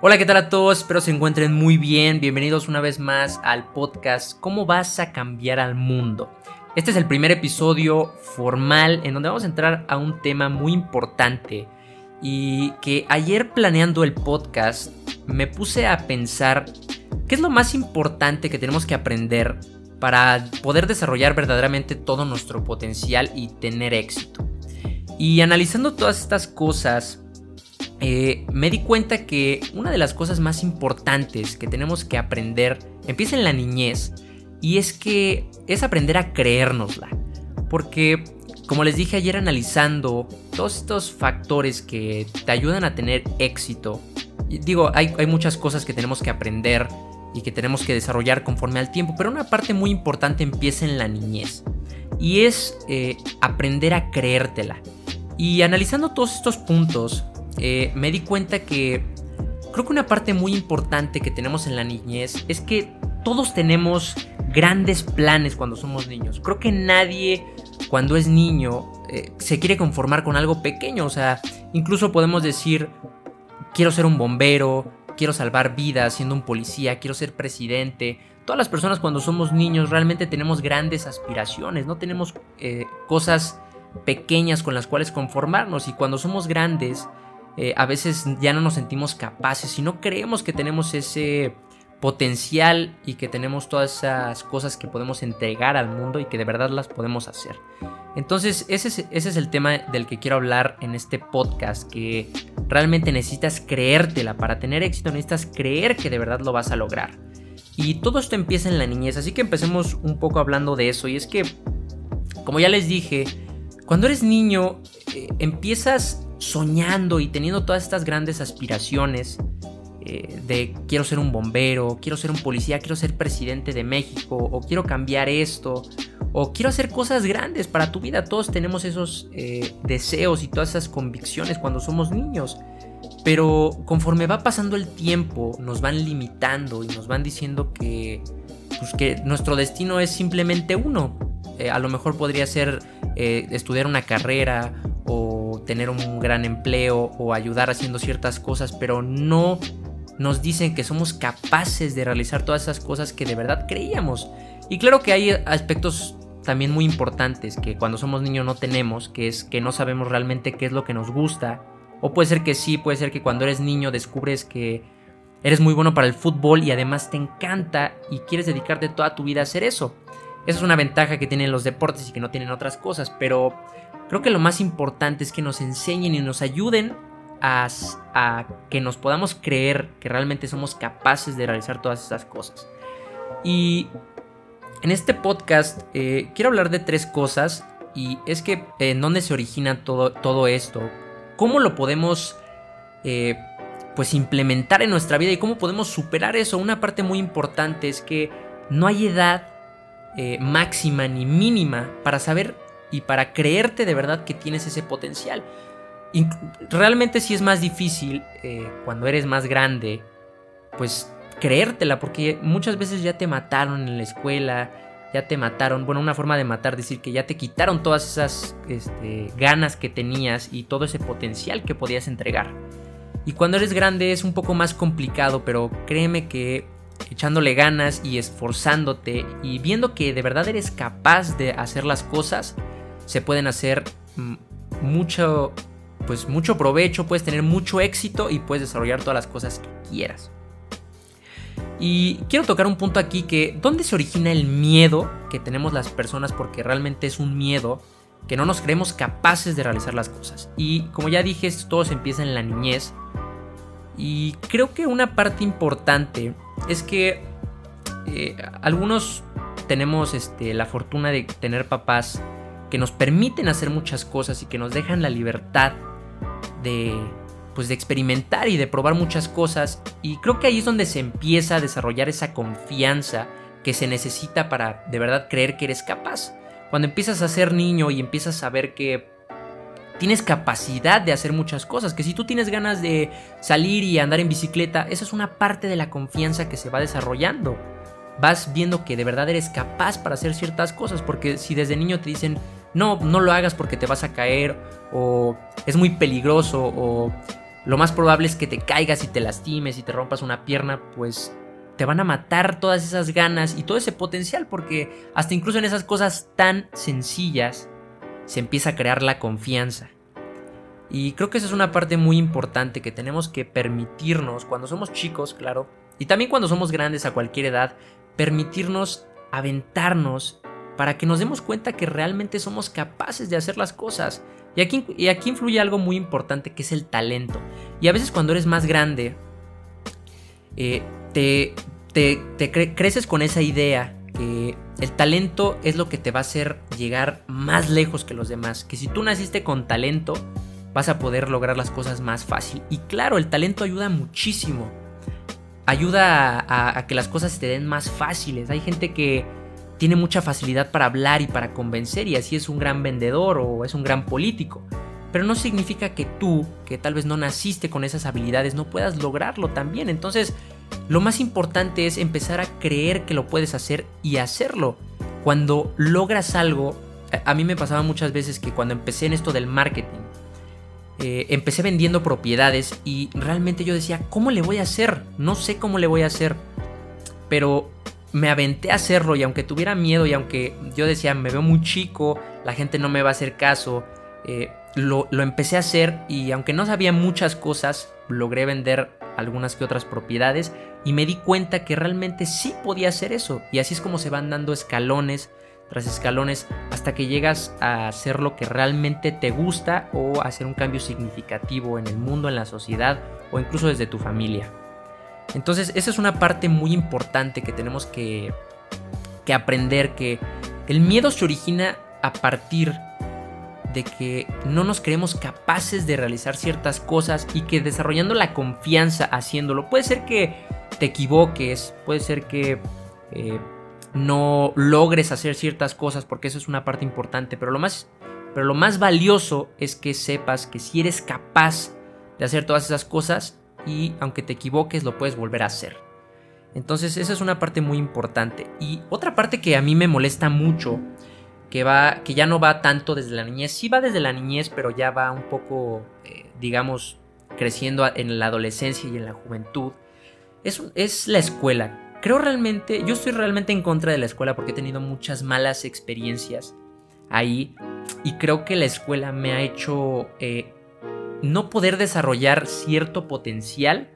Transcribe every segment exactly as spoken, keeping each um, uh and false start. Hola, ¿qué tal a todos? Espero se encuentren muy bien. Bienvenidos una vez más al podcast ¿Cómo vas a cambiar al mundo? Este es el primer episodio formal en donde vamos a entrar a un tema muy importante y que ayer planeando el podcast me puse a pensar qué es lo más importante que tenemos que aprender para poder desarrollar verdaderamente todo nuestro potencial y tener éxito. Y analizando todas estas cosas, Eh, me di cuenta que una de las cosas más importantes que tenemos que aprender empieza en la niñez, y es que es aprender a creérnosla, porque como les dije ayer analizando todos estos factores que te ayudan a tener éxito, digo, hay, hay muchas cosas que tenemos que aprender y que tenemos que desarrollar conforme al tiempo, pero una parte muy importante empieza en la niñez y es eh, aprender a creértela. Y analizando todos estos puntos, Eh, me di cuenta que creo que una parte muy importante que tenemos en la niñez es que todos tenemos grandes planes cuando somos niños. Creo que nadie cuando es niño eh, se quiere conformar con algo pequeño. O sea, incluso podemos decir, quiero ser un bombero, quiero salvar vidas siendo un policía, quiero ser presidente. Todas las personas cuando somos niños realmente tenemos grandes aspiraciones, no tenemos eh, cosas pequeñas con las cuales conformarnos. Y cuando somos grandes, Eh, a veces ya no nos sentimos capaces y no creemos que tenemos ese potencial y que tenemos todas esas cosas que podemos entregar al mundo y que de verdad las podemos hacer. Entonces ese es, ese es el tema del que quiero hablar en este podcast, que realmente necesitas creértela para tener éxito, necesitas creer que de verdad lo vas a lograr. Y todo esto empieza en la niñez, así que empecemos un poco hablando de eso. Y es que, como ya les dije, cuando eres niño eh, empiezas soñando y teniendo todas estas grandes aspiraciones eh, de quiero ser un bombero, quiero ser un policía, quiero ser presidente de México, o quiero cambiar esto, o quiero hacer cosas grandes para tu vida. Todos tenemos esos eh, deseos y todas esas convicciones cuando somos niños, pero conforme va pasando el tiempo nos van limitando y nos van diciendo que, pues, que nuestro destino es simplemente uno. Eh, a lo mejor podría ser eh, estudiar una carrera, o tener un gran empleo, o ayudar haciendo ciertas cosas, pero no nos dicen que somos capaces de realizar todas esas cosas que de verdad creíamos. Y claro que hay aspectos también muy importantes que cuando somos niños no tenemos, que es que no sabemos realmente qué es lo que nos gusta, o puede ser que sí, puede ser que cuando eres niño descubres que eres muy bueno para el fútbol y además te encanta y quieres dedicarte toda tu vida a hacer eso. Esa es una ventaja que tienen los deportes y que no tienen otras cosas, pero creo que lo más importante es que nos enseñen y nos ayuden a, a que nos podamos creer que realmente somos capaces de realizar todas estas cosas. Y en este podcast eh, quiero hablar de tres cosas, y es que eh, en dónde se origina todo, todo esto, cómo lo podemos eh, pues implementar en nuestra vida y cómo podemos superar eso. Una parte muy importante es que no hay edad eh, máxima ni mínima para saber y para creerte de verdad que tienes ese potencial. Y realmente sí es más difícil eh, cuando eres más grande, pues creértela, porque muchas veces ya te mataron en la escuela, ya te mataron, bueno, una forma de matar, decir que ya te quitaron todas esas este, ganas que tenías y todo ese potencial que podías entregar. Y cuando eres grande es un poco más complicado, pero créeme que echándole ganas y esforzándote y viendo que de verdad eres capaz de hacer las cosas, se pueden hacer mucho, pues mucho provecho, puedes tener mucho éxito y puedes desarrollar todas las cosas que quieras. Y quiero tocar un punto aquí, que ¿dónde se origina el miedo que tenemos las personas? Porque realmente es un miedo que no nos creemos capaces de realizar las cosas. Y como ya dije, todo se empieza en la niñez. Y creo que una parte importante es que eh, algunos tenemos este, la fortuna de tener papás que nos permiten hacer muchas cosas y que nos dejan la libertad de, pues, de experimentar y de probar muchas cosas. Y creo que ahí es donde se empieza a desarrollar esa confianza que se necesita para de verdad creer que eres capaz. Cuando empiezas a ser niño y empiezas a saber que tienes capacidad de hacer muchas cosas, que si tú tienes ganas de salir y andar en bicicleta, esa es una parte de la confianza que se va desarrollando. Vas viendo que de verdad eres capaz para hacer ciertas cosas, porque si desde niño te dicen, no, no lo hagas porque te vas a caer, o es muy peligroso, o Lo más probable es que te caigas y te lastimes y te rompas una pierna, pues te van a matar todas esas ganas y todo ese potencial, porque hasta incluso en esas cosas tan sencillas se empieza a crear la confianza. Y creo que esa es una parte muy importante que tenemos que permitirnos cuando somos chicos, claro, y también cuando somos grandes a cualquier edad, permitirnos aventarnos para que nos demos cuenta que realmente somos capaces de hacer las cosas. Y aquí, y aquí influye algo muy importante, que es el talento. Y a veces cuando eres más grande, eh, te, te, te cre- creces con esa idea que el talento es lo que te va a hacer llegar más lejos que los demás. Que si tú naciste con talento, vas a poder lograr las cosas más fácil. Y claro, el talento ayuda muchísimo. Ayuda a, a, a que las cosas te den más fáciles. Hay gente que tiene mucha facilidad para hablar y para convencer, y así es un gran vendedor o es un gran político. Pero no significa que tú, que tal vez no naciste con esas habilidades, no puedas lograrlo también. Entonces, lo más importante es empezar a creer que lo puedes hacer y hacerlo. Cuando logras algo, a mí me pasaba muchas veces que cuando empecé en esto del marketing, eh, empecé vendiendo propiedades y realmente yo decía, ¿cómo le voy a hacer? No sé cómo le voy a hacer, pero me aventé a hacerlo, y aunque tuviera miedo y aunque yo decía, me veo muy chico, la gente no me va a hacer caso, eh, lo, lo empecé a hacer, y aunque no sabía muchas cosas, logré vender algunas que otras propiedades y me di cuenta que realmente sí podía hacer eso. Y así es como se van dando escalones tras escalones hasta que llegas a hacer lo que realmente te gusta o hacer un cambio significativo en el mundo, en la sociedad o incluso desde tu familia. Entonces esa es una parte muy importante que tenemos que, que aprender, que el miedo se origina a partir de que no nos creemos capaces de realizar ciertas cosas, y que desarrollando la confianza haciéndolo, puede ser que te equivoques, puede ser que eh, no logres hacer ciertas cosas, porque eso es una parte importante, pero lo más, pero lo más valioso es que sepas que si eres capaz de hacer todas esas cosas, y aunque te equivoques lo puedes volver a hacer. Entonces esa es una parte muy importante. Y otra parte que a mí me molesta mucho, que, va, que ya no va tanto desde la niñez, sí va desde la niñez, pero ya va un poco, eh, digamos, creciendo en la adolescencia y en la juventud, es, es la escuela. Creo realmente, yo estoy realmente en contra de la escuela porque he tenido muchas malas experiencias ahí, y creo que la escuela me ha hecho... Eh, no poder desarrollar cierto potencial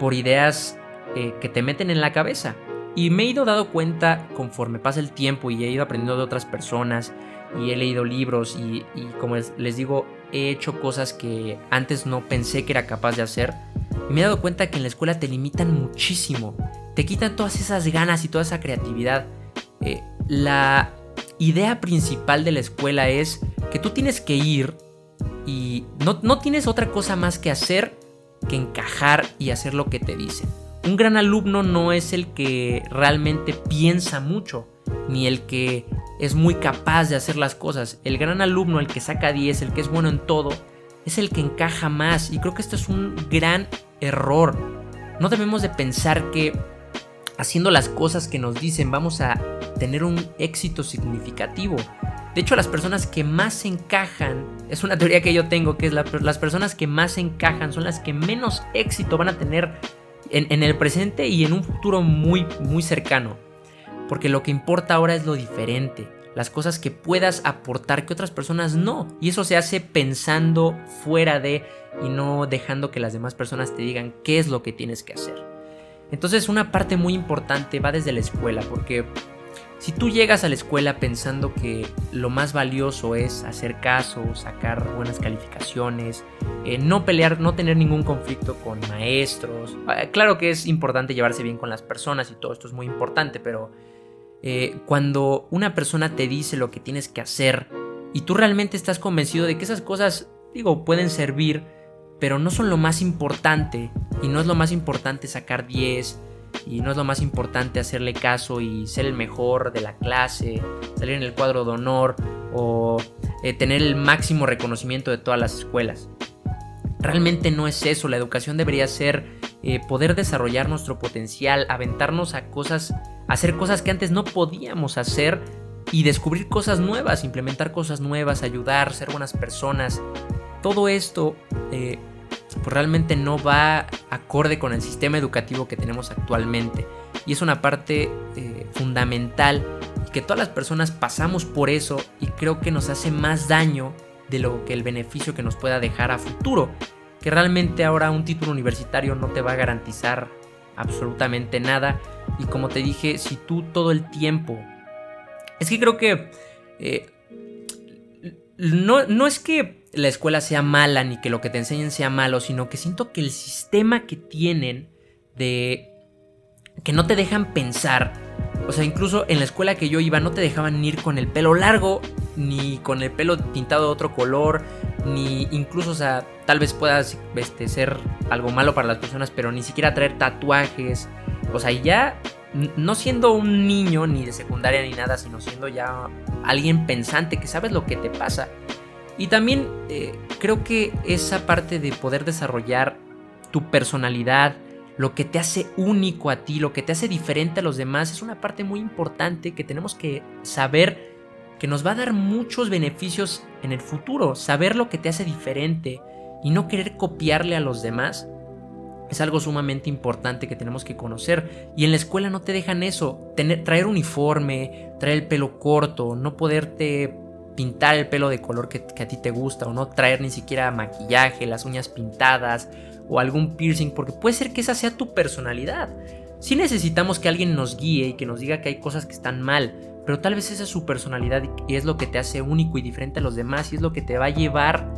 por ideas eh, que te meten en la cabeza. Y me he ido dando cuenta conforme pasa el tiempo y he ido aprendiendo de otras personas y he leído libros y, y como les digo, he hecho cosas que antes no pensé que era capaz de hacer. Y me he dado cuenta que en la escuela te limitan muchísimo, te quitan todas esas ganas y toda esa creatividad. Eh, la idea principal de la escuela es que tú tienes que ir y no, no tienes otra cosa más que hacer que encajar y hacer lo que te dicen. Un gran alumno no es el que realmente piensa mucho, ni el que es muy capaz de hacer las cosas. El gran alumno, el que saca diez, el que es bueno en todo, es el que encaja más. Y creo que esto es un gran error. No debemos de pensar que haciendo las cosas que nos dicen vamos a tener un éxito significativo. De hecho, las personas que más encajan, es una teoría que yo tengo, que es la, las personas que más encajan son las que menos éxito van a tener en, en el presente y en un futuro muy, muy cercano. Porque lo que importa ahora es lo diferente, las cosas que puedas aportar que otras personas no. Y eso se hace pensando fuera de y no dejando que las demás personas te digan qué es lo que tienes que hacer. Entonces, una parte muy importante va desde la escuela, porque si tú llegas a la escuela pensando que lo más valioso es hacer caso, sacar buenas calificaciones, eh, no pelear, no tener ningún conflicto con maestros, eh, claro que es importante llevarse bien con las personas y todo esto es muy importante, pero eh, cuando una persona te dice lo que tienes que hacer y tú realmente estás convencido de que esas cosas, digo, pueden servir, pero no son lo más importante, y no es lo más importante sacar diez, y no es lo más importante hacerle caso y ser el mejor de la clase, salir en el cuadro de honor o eh, tener el máximo reconocimiento de todas las escuelas. Realmente no es eso. La educación debería ser eh, poder desarrollar nuestro potencial, aventarnos a cosas, hacer cosas que antes no podíamos hacer y descubrir cosas nuevas, implementar cosas nuevas, ayudar, ser buenas personas. Todo esto eh, pues realmente no va acorde con el sistema educativo que tenemos actualmente. Y es una parte eh, fundamental, que todas las personas pasamos por eso, y creo que nos hace más daño de lo que el beneficio que nos pueda dejar a futuro, que realmente ahora un título universitario no te va a garantizar absolutamente nada. Y como te dije, si tú todo el tiempo... Es que creo que... Eh, no, no es que la escuela sea mala, ni que lo que te enseñen sea malo, sino que siento que el sistema que tienen de... que no te dejan pensar. O sea, incluso en la escuela que yo iba no te dejaban ir con el pelo largo, ni con el pelo pintado de otro color, ni incluso, o sea, tal vez puedas este, ser algo malo para las personas, pero ni siquiera traer tatuajes. O sea, ya no siendo un niño ni de secundaria ni nada, sino siendo ya alguien pensante que sabes lo que te pasa. Y también eh, creo que esa parte de poder desarrollar tu personalidad, lo que te hace único a ti, lo que te hace diferente a los demás, es una parte muy importante que tenemos que saber, que nos va a dar muchos beneficios en el futuro. Saber lo que te hace diferente y no querer copiarle a los demás es algo sumamente importante que tenemos que conocer. Y en la escuela no te dejan eso. Tener, traer uniforme, traer el pelo corto, no poderte pintar el pelo de color que, que a ti te gusta, o no traer ni siquiera maquillaje, las uñas pintadas o algún piercing, porque puede ser que esa sea tu personalidad. Sí necesitamos que alguien nos guíe y que nos diga que hay cosas que están mal, pero tal vez esa es su personalidad y es lo que te hace único y diferente a los demás, y es lo que te va a llevar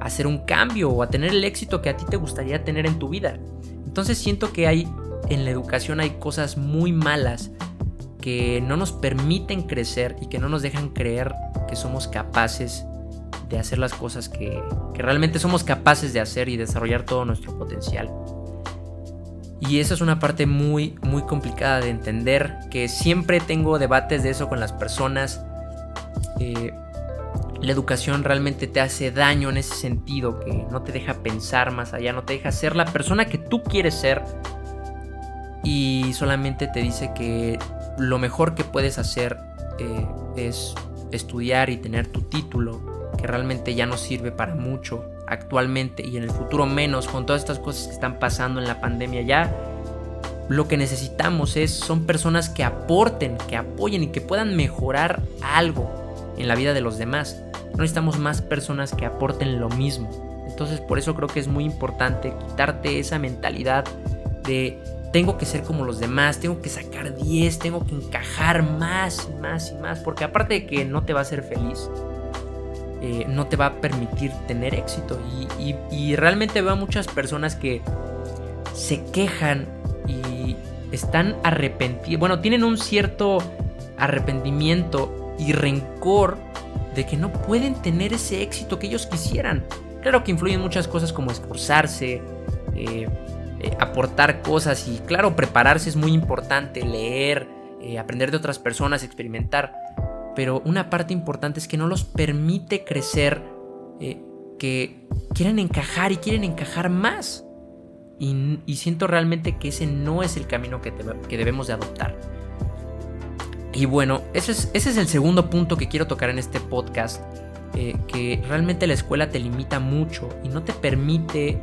a hacer un cambio o a tener el éxito que a ti te gustaría tener en tu vida. Entonces siento que hay en la educación hay cosas muy malas que no nos permiten crecer y que no nos dejan creer que somos capaces de hacer las cosas que, que realmente somos capaces de hacer y desarrollar todo nuestro potencial. Y esa es una parte muy muy complicada de entender, que siempre tengo debates de eso con las personas. Eh, la educación realmente te hace daño en ese sentido, que no te deja pensar más allá, no te deja ser la persona que tú quieres ser, y solamente te dice que lo mejor que puedes hacer eh, es estudiar y tener tu título, que realmente ya no sirve para mucho actualmente y en el futuro menos, con todas estas cosas que están pasando en la pandemia. Ya lo que necesitamos es, son personas que aporten, que apoyen y que puedan mejorar algo en la vida de los demás. No necesitamos más personas que aporten lo mismo. Entonces por eso creo que es muy importante quitarte esa mentalidad de tengo que ser como los demás, tengo que sacar diez, tengo que encajar más y más y más, porque aparte de que no te va a hacer feliz, Eh, no te va a permitir tener éxito. Y, y, y realmente veo a muchas personas que se quejan y están arrepentidos, bueno, tienen un cierto arrepentimiento y rencor de que no pueden tener ese éxito que ellos quisieran. Claro que influyen muchas cosas como esforzarse, eh, eh, aportar cosas, y claro, prepararse es muy importante, leer, eh, aprender de otras personas, experimentar. Pero una parte importante es que no los permite crecer, eh, que quieren encajar y quieren encajar más. Y, y siento realmente que ese no es el camino que, te, que debemos de adoptar. Y bueno, ese es, ese es el segundo punto que quiero tocar en este podcast. Eh, que realmente la escuela te limita mucho y no te permite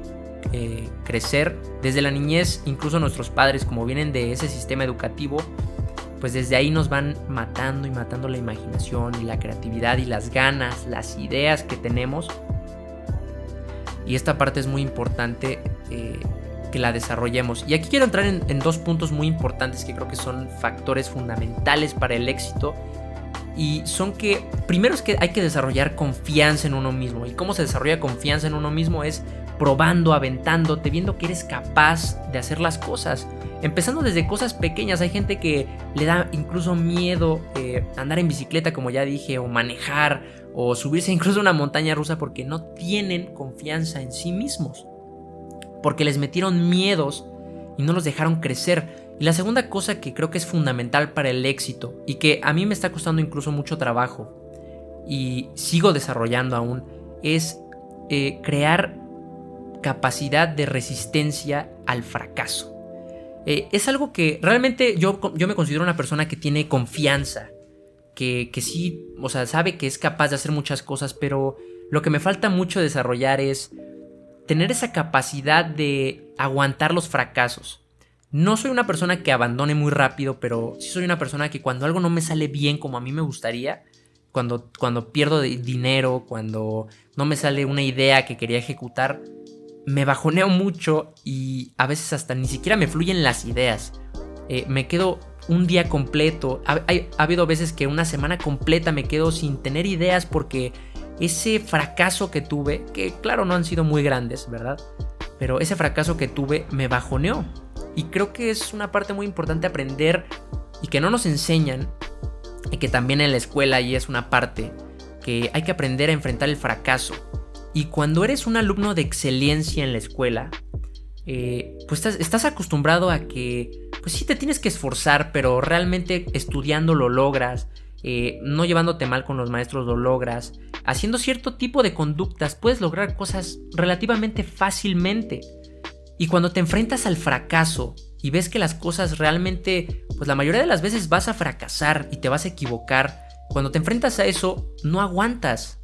eh, crecer. Desde la niñez, incluso nuestros padres, como vienen de ese sistema educativo, pues desde ahí nos van matando y matando la imaginación y la creatividad y las ganas, las ideas que tenemos. Y esta parte es muy importante eh, que la desarrollemos. Y aquí quiero entrar en, en dos puntos muy importantes que creo que son factores fundamentales para el éxito. Y son que, primero es que hay que desarrollar confianza en uno mismo. ¿Y cómo se desarrolla confianza en uno mismo? Es probando, aventándote, viendo que eres capaz de hacer las cosas. Empezando desde cosas pequeñas. Hay gente que le da incluso miedo eh, andar en bicicleta, como ya dije, o manejar, o subirse incluso a una montaña rusa, porque no tienen confianza en sí mismos, porque les metieron miedos y no los dejaron crecer. Y la segunda cosa que creo que es fundamental para el éxito, y que a mí me está costando incluso mucho trabajo y sigo desarrollando aún, es eh, crear capacidad de resistencia al fracaso. Eh, es algo que realmente yo, yo me considero una persona que tiene confianza, que, que sí, o sea, sabe que es capaz de hacer muchas cosas, pero lo que me falta mucho desarrollar es tener esa capacidad de aguantar los fracasos. No soy una persona que abandone muy rápido, pero sí soy una persona que cuando algo no me sale bien como a mí me gustaría, cuando, cuando pierdo dinero, cuando no me sale una idea que quería ejecutar, me bajoneo mucho y a veces hasta ni siquiera me fluyen las ideas. Eh, me quedo un día completo. Ha, hay, ha habido veces que una semana completa me quedo sin tener ideas porque ese fracaso que tuve, que claro no han sido muy grandes, ¿verdad? Pero ese fracaso que tuve me bajoneó. Y creo que es una parte muy importante aprender y que no nos enseñan, y que también en la escuela ahí es una parte, que hay que aprender a enfrentar el fracaso. Y cuando eres un alumno de excelencia en la escuela, eh, pues estás, estás acostumbrado a que, pues sí te tienes que esforzar, pero realmente estudiando lo logras, eh, no llevándote mal con los maestros lo logras, haciendo cierto tipo de conductas puedes lograr cosas relativamente fácilmente. Y cuando te enfrentas al fracaso y ves que las cosas realmente, pues la mayoría de las veces vas a fracasar y te vas a equivocar, cuando te enfrentas a eso no aguantas.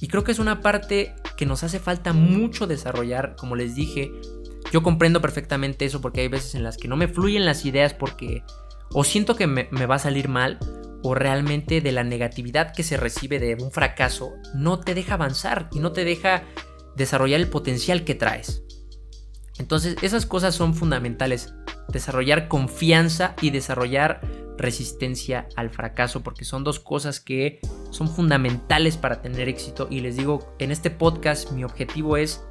Y creo que es una parte que nos hace falta mucho desarrollar, como les dije. Yo comprendo perfectamente eso porque hay veces en las que no me fluyen las ideas porque o siento que me, me va a salir mal, o realmente de la negatividad que se recibe de un fracaso no te deja avanzar y no te deja desarrollar el potencial que traes. Entonces esas cosas son fundamentales, desarrollar confianza y desarrollar resistencia al fracaso, porque son dos cosas que son fundamentales para tener éxito. Y les digo, en este podcast mi objetivo es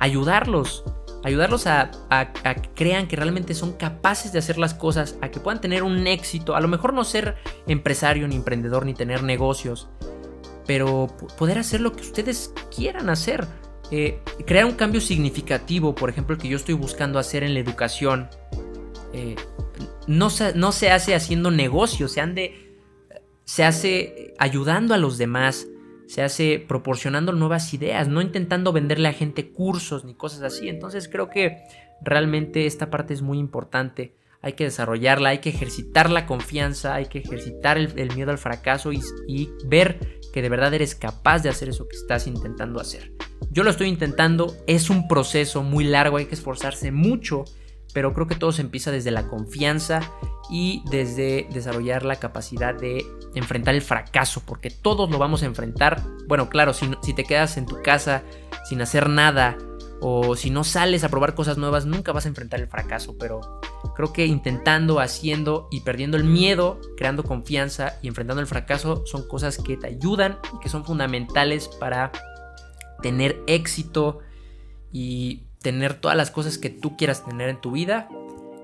ayudarlos, ayudarlos a, a, a que crean que realmente son capaces de hacer las cosas, a que puedan tener un éxito, a lo mejor no ser empresario, ni emprendedor, ni tener negocios, pero poder hacer lo que ustedes quieran hacer, eh, crear un cambio significativo, por ejemplo el que yo estoy buscando hacer en la educación. eh, No se, no se hace haciendo negocios, se, ande, se hace ayudando a los demás, se hace proporcionando nuevas ideas, no intentando venderle a gente cursos ni cosas así. Entonces creo que realmente esta parte es muy importante, hay que desarrollarla, hay que ejercitar la confianza, hay que ejercitar el, el miedo al fracaso y, y ver que de verdad eres capaz de hacer eso que estás intentando hacer. Yo lo estoy intentando, es un proceso muy largo, hay que esforzarse mucho, pero creo que todo se empieza desde la confianza y desde desarrollar la capacidad de enfrentar el fracaso, porque todos lo vamos a enfrentar. Bueno, claro, si, si te quedas en tu casa sin hacer nada o si no sales a probar cosas nuevas, nunca vas a enfrentar el fracaso, pero creo que intentando, haciendo y perdiendo el miedo, creando confianza y enfrentando el fracaso son cosas que te ayudan y que son fundamentales para tener éxito y tener todas las cosas que tú quieras tener en tu vida.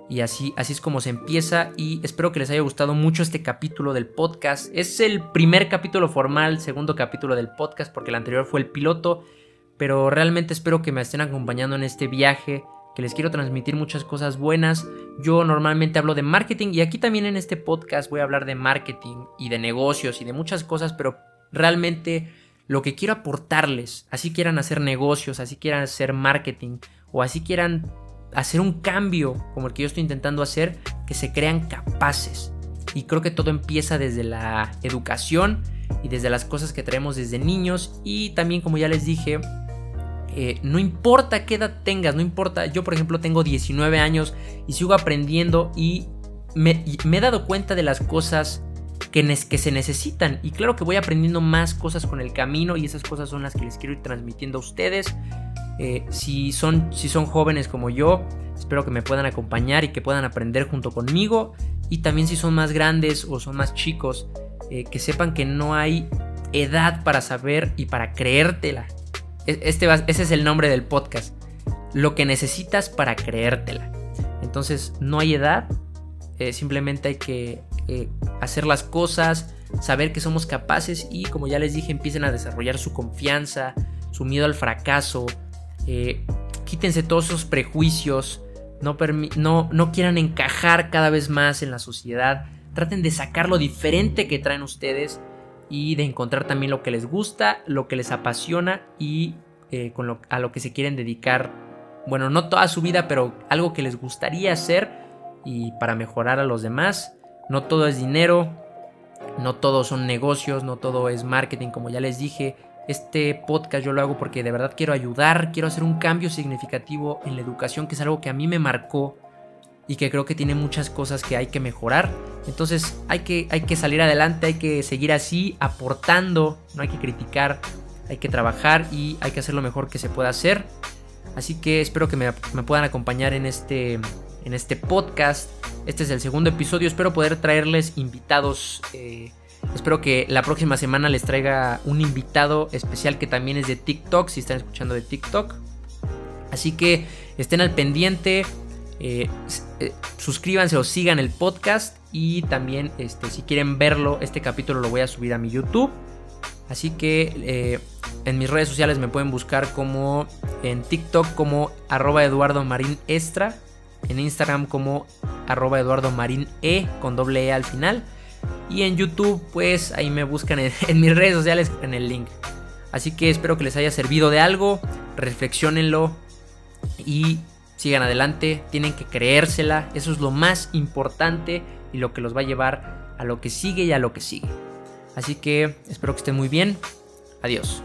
Y así, así es como se empieza, y espero que les haya gustado mucho este capítulo del podcast. Es el primer capítulo formal, segundo capítulo del podcast porque el anterior fue el piloto, pero realmente espero que me estén acompañando en este viaje, que les quiero transmitir muchas cosas buenas. Yo normalmente hablo de marketing y aquí también en este podcast voy a hablar de marketing y de negocios y de muchas cosas, pero realmente lo que quiero aportarles, así quieran hacer negocios, así quieran hacer marketing o así quieran hacer un cambio como el que yo estoy intentando hacer, que se crean capaces. Y creo que todo empieza desde la educación y desde las cosas que traemos desde niños. Y también, como ya les dije, eh, no importa qué edad tengas, no importa. Yo por ejemplo tengo diecinueve años y sigo aprendiendo y me, me he dado cuenta de las cosas que se necesitan, y claro que voy aprendiendo más cosas con el camino, y esas cosas son las que les quiero ir transmitiendo a ustedes. eh, si, son, si son jóvenes como yo, espero que me puedan acompañar y que puedan aprender junto conmigo. Y también si son más grandes o son más chicos, eh, que sepan que no hay edad para saber y para creértela. Este va, ese es el nombre del podcast, lo que necesitas para creértela. Entonces no hay edad, eh, simplemente hay que Eh, hacer las cosas, saber que somos capaces, y como ya les dije, empiecen a desarrollar su confianza, su miedo al fracaso. eh, quítense todos esos prejuicios, no, permi- no, no quieran encajar cada vez más en la sociedad, traten de sacar lo diferente que traen ustedes y de encontrar también lo que les gusta, lo que les apasiona y eh, con lo, a lo que se quieren dedicar, bueno, no toda su vida, pero algo que les gustaría hacer y para mejorar a los demás. No todo es dinero, no todo son negocios, no todo es marketing, como ya les dije. Este podcast yo lo hago porque de verdad quiero ayudar, quiero hacer un cambio significativo en la educación, que es algo que a mí me marcó y que creo que tiene muchas cosas que hay que mejorar. Entonces hay que, hay que salir adelante, hay que seguir así, aportando, no hay que criticar, hay que trabajar y hay que hacer lo mejor que se pueda hacer. Así que espero que me, me puedan acompañar en este, en este podcast. Este es el segundo episodio, espero poder traerles invitados. eh, Espero que la próxima semana les traiga un invitado especial que también es de TikTok, si están escuchando de TikTok. Así que estén al pendiente, eh, eh, suscríbanse o sigan el podcast. Y también este, si quieren verlo, este capítulo lo voy a subir a mi YouTube. Así que eh, en mis redes sociales me pueden buscar como en TikTok como arroba Eduardo Marín Extra. En Instagram como arroba Eduardo Marín E con doble E al final. Y en YouTube, pues ahí me buscan en, en mis redes sociales, en el link. Así que espero que les haya servido de algo. Reflexiónenlo y sigan adelante. Tienen que creérsela. Eso es lo más importante y lo que los va a llevar a lo que sigue y a lo que sigue. Así que espero que estén muy bien. Adiós.